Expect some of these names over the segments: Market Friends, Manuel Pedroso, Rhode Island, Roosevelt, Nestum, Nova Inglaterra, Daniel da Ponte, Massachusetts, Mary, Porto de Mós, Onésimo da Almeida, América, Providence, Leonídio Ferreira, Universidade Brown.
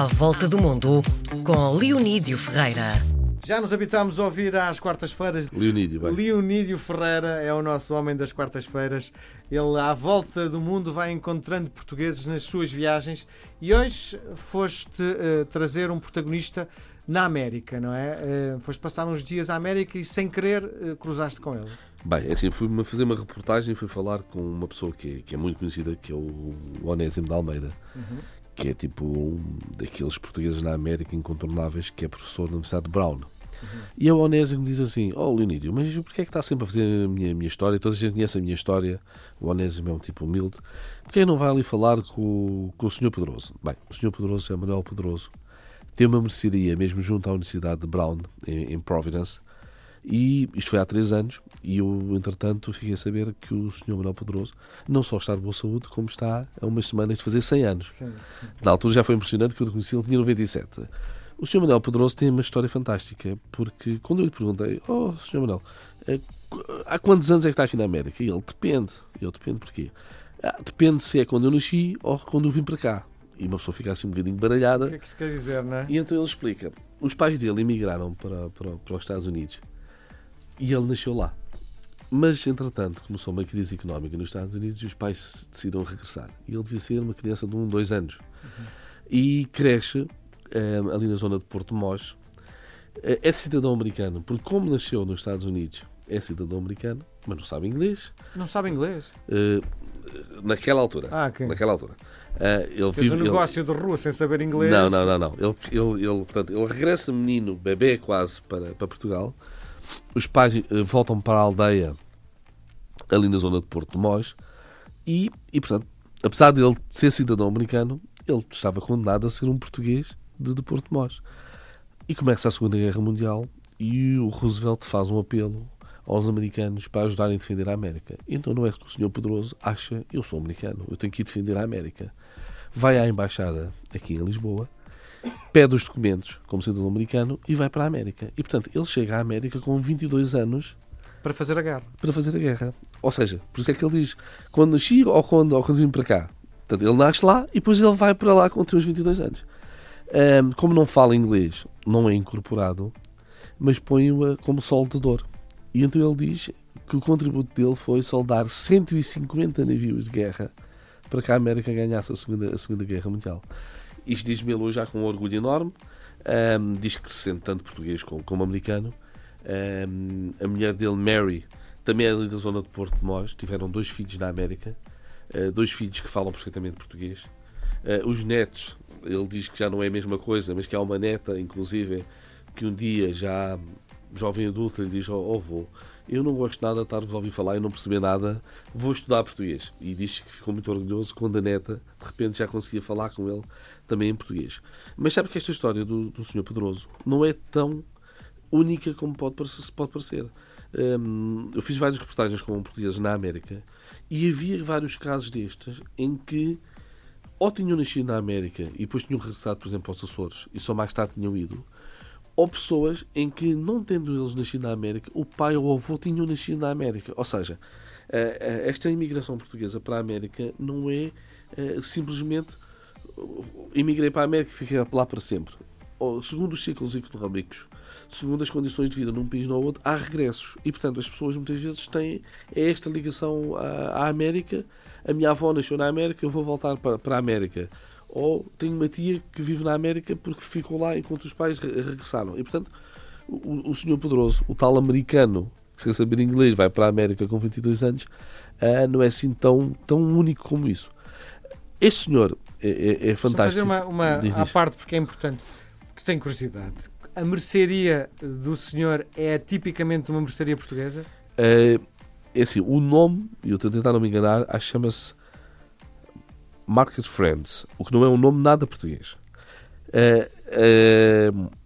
À Volta do Mundo, com Leonídio Ferreira. Já nos habitamos a ouvir às quartas-feiras. Leonídio Ferreira é o nosso homem das quartas-feiras. Ele, à volta do mundo, vai encontrando portugueses nas suas viagens. E hoje foste trazer um protagonista na América, não é? Foste passar uns dias à América e, sem querer, cruzaste com ele. Bem, assim, fui fazer uma reportagem e fui falar com uma pessoa que é muito conhecida, que é o Onésimo da Almeida. Uhum. Que é tipo um daqueles portugueses na América incontornáveis, que é professor da Universidade Brown. Uhum. E a Onésimo diz assim: "Oh, Leonídio, mas porquê é que está sempre a fazer a minha história? Toda a gente conhece a minha história." O Onésimo é um tipo humilde. Porquê não vai ali falar com o Sr. Pedroso? Bem, o Sr. Pedroso é Manuel Pedroso. Tem uma mercearia mesmo junto à Universidade de Brown, em Providence. E isto foi há 3 anos. E eu, entretanto, fiquei a saber que o Sr. Manuel Pedroso não só está de boa saúde, como está há umas semanas de fazer 100 anos. Sim. Na altura já foi impressionante, que eu conheci, ele tinha 97. O Sr. Manuel Pedroso tem uma história fantástica, porque quando eu lhe perguntei: "Oh, Sr. Manuel, há quantos anos é que está aqui na América?" E ele: "Depende." Eu: "Depende porquê?" "Depende se é quando eu nasci ou quando eu vim para cá." E uma pessoa fica assim um bocadinho baralhada. O que é que se quer dizer, não é? E então ele explica. Os pais dele emigraram para os Estados Unidos. E ele nasceu lá. Mas, entretanto, começou uma crise económica nos Estados Unidos e os pais decidiram regressar. E ele devia ser uma criança de 1, 2 anos. Uhum. E cresce ali na zona de Porto de Mós. É cidadão americano, porque como nasceu nos Estados Unidos, é cidadão americano, mas não sabe inglês. Não sabe inglês? Naquela altura. Ah, ok. Naquela altura. Ele fez um negócio de rua sem saber inglês. Não. Ele regressa menino, bebê quase, para Portugal. Os pais voltam para a aldeia ali na zona de Porto de Mós e, portanto, apesar de ele ser cidadão americano, ele estava condenado a ser um português de Porto de Mós. E começa a Segunda Guerra Mundial e o Roosevelt faz um apelo aos americanos para ajudarem a defender a América. Então não é que o Sr. Pedroso acha: "Eu sou americano, eu tenho que ir defender a América." Vai à embaixada aqui em Lisboa, pede os documentos como cidadão americano e vai para a América. E, portanto, ele chega à América com 22 anos... Para fazer a guerra. Ou seja, por isso é que ele diz: "Quando nasci ou quando vim para cá." Portanto, ele nasce lá e depois ele vai para lá com os 22 anos. Como não fala inglês, não é incorporado, mas põe-o como soldador. E então ele diz que o contributo dele foi soldar 150 navios de guerra para que a América ganhasse a Segunda Guerra Mundial. Isto diz-me ele hoje já com um orgulho enorme. Diz que se sente tanto português como americano. A mulher dele, Mary, também é ali da zona de Porto de Mós. Tiveram 2 filhos na América. 2 filhos que falam perfeitamente português. Os netos, ele diz que já não é a mesma coisa, mas que há uma neta, inclusive, que um dia, já jovem adulta, lhe diz: "Oh, avô, eu não gosto nada de estar-vos a ouvir falar e não perceber nada, vou estudar português." E diz que ficou muito orgulhoso quando a neta, de repente, já conseguia falar com ele também em português. Mas sabe que esta história do Sr. Pedroso não é tão única como pode parecer. Eu fiz várias reportagens com portugueses na América e havia vários casos destes em que ou tinham nascido na América e depois tinham regressado, por exemplo, aos Açores e só mais tarde tinham ido, ou pessoas em que, não tendo eles nascido na América, o pai ou o avô tinham nascido na América. Ou seja, esta imigração portuguesa para a América não é simplesmente "emigrei para a América e fiquei lá para sempre." Segundo os ciclos económicos, segundo as condições de vida num país ou no outro, há regressos. E, portanto, as pessoas muitas vezes têm esta ligação à América. "A minha avó nasceu na América, eu vou voltar para a América." Ou tenho uma tia que vive na América porque ficou lá enquanto os pais regressaram. E, portanto, o Sr. Pedroso, o tal americano que se quer saber inglês, vai para a América com 22 anos, não é assim tão único como isso. Este senhor é fantástico. Deixa-me fazer uma à parte, porque é importante, porque tenho curiosidade. A mercearia do senhor é tipicamente uma mercearia portuguesa? É assim, o nome, eu estou a tentar não me enganar, chama-se Market Friends, o que não é um nome nada português.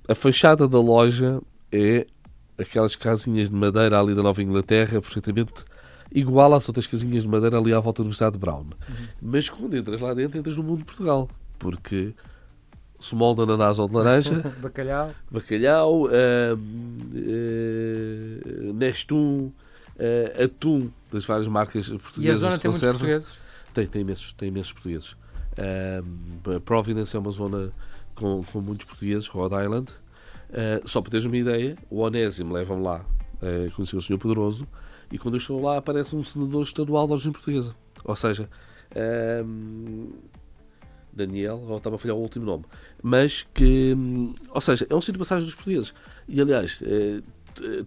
A fachada da loja é aquelas casinhas de madeira ali da Nova Inglaterra, perfeitamente igual às outras casinhas de madeira ali à volta da Universidade de Brown. Uhum. Mas quando entras lá dentro, entras no mundo de Portugal, porque se molda ananás ou de laranja, bacalhau, nestum, atum das várias marcas portuguesas. E a zona tem muitos portugueses? Tem imensos portugueses. Providence é uma zona com muitos portugueses, Rhode Island. Só para teres uma ideia, o Onésimo leva-me lá a conhecer o Sr. Pedroso, e quando eu estou lá aparece um senador estadual de origem portuguesa. Ou seja, Daniel, agora estava a falhar o último nome, mas que, ou seja, é um sítio de passagem dos portugueses. E aliás,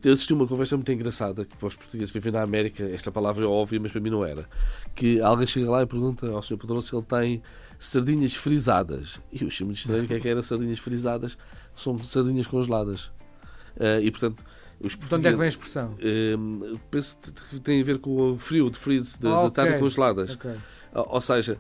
eu assisti uma conversa muito engraçada, que para os portugueses que vivem na América esta palavra é óbvia, mas para mim não era, que alguém chega lá e pergunta ao Sr. Pedroso se ele tem sardinhas frisadas, e eu achei muito estranho o que era sardinhas frisadas. São sardinhas congeladas. E portanto, de onde é que vem a expressão? Penso que tem a ver com o frio, de freeze, de estarem congeladas. Okay. Ou seja,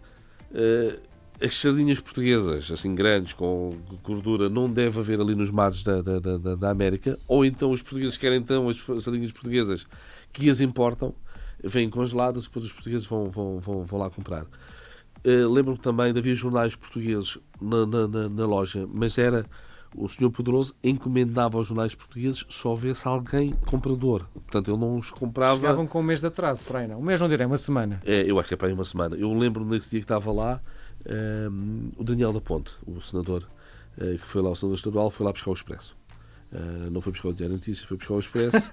as sardinhas portuguesas, assim grandes, com gordura, não deve haver ali nos mares da América, ou então os portugueses querem as sardinhas portuguesas que as importam, vêm congeladas, depois os portugueses vão lá comprar. Lembro-me também de haver jornais portugueses na loja, mas era... O Sr. Pedroso encomendava aos jornais portugueses só houvesse alguém comprador. Portanto, ele não os comprava... Chegavam com um mês de atraso, para aí não. Um mês não direi, uma semana. Eu acho que é para aí uma semana. Eu lembro-me nesse dia que estava lá, o Daniel da Ponte, o senador, que foi lá, o senador estadual, foi lá buscar o Expresso. Não foi buscar o Diário Notícias, foi buscar o Expresso.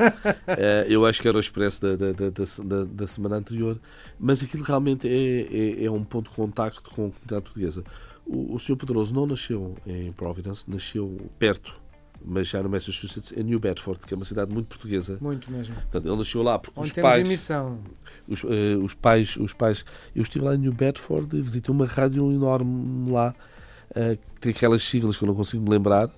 Eu acho que era o Expresso da semana anterior. Mas aquilo realmente é um ponto de contacto com a comunidade portuguesa. O Sr. Pedroso não nasceu em Providence, nasceu perto, mas já no Massachusetts, em New Bedford, que é uma cidade muito portuguesa. Muito mesmo. Portanto, ele nasceu lá porque os pais... Eu estive lá em New Bedford e visitei uma rádio enorme lá, que tem aquelas siglas que eu não consigo me lembrar,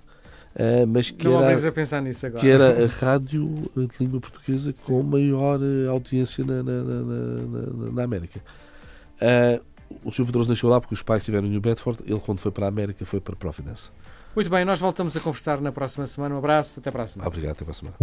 mas que não obrigas a pensar nisso agora. Que era a rádio de língua portuguesa com maior audiência na América. O Sr. Pedroso nasceu lá porque os pais estiveram em New Bedford. Ele, quando foi para a América, foi para Providence. Muito bem, nós voltamos a conversar na próxima semana. Um abraço, até para a semana. Obrigado, até para a semana.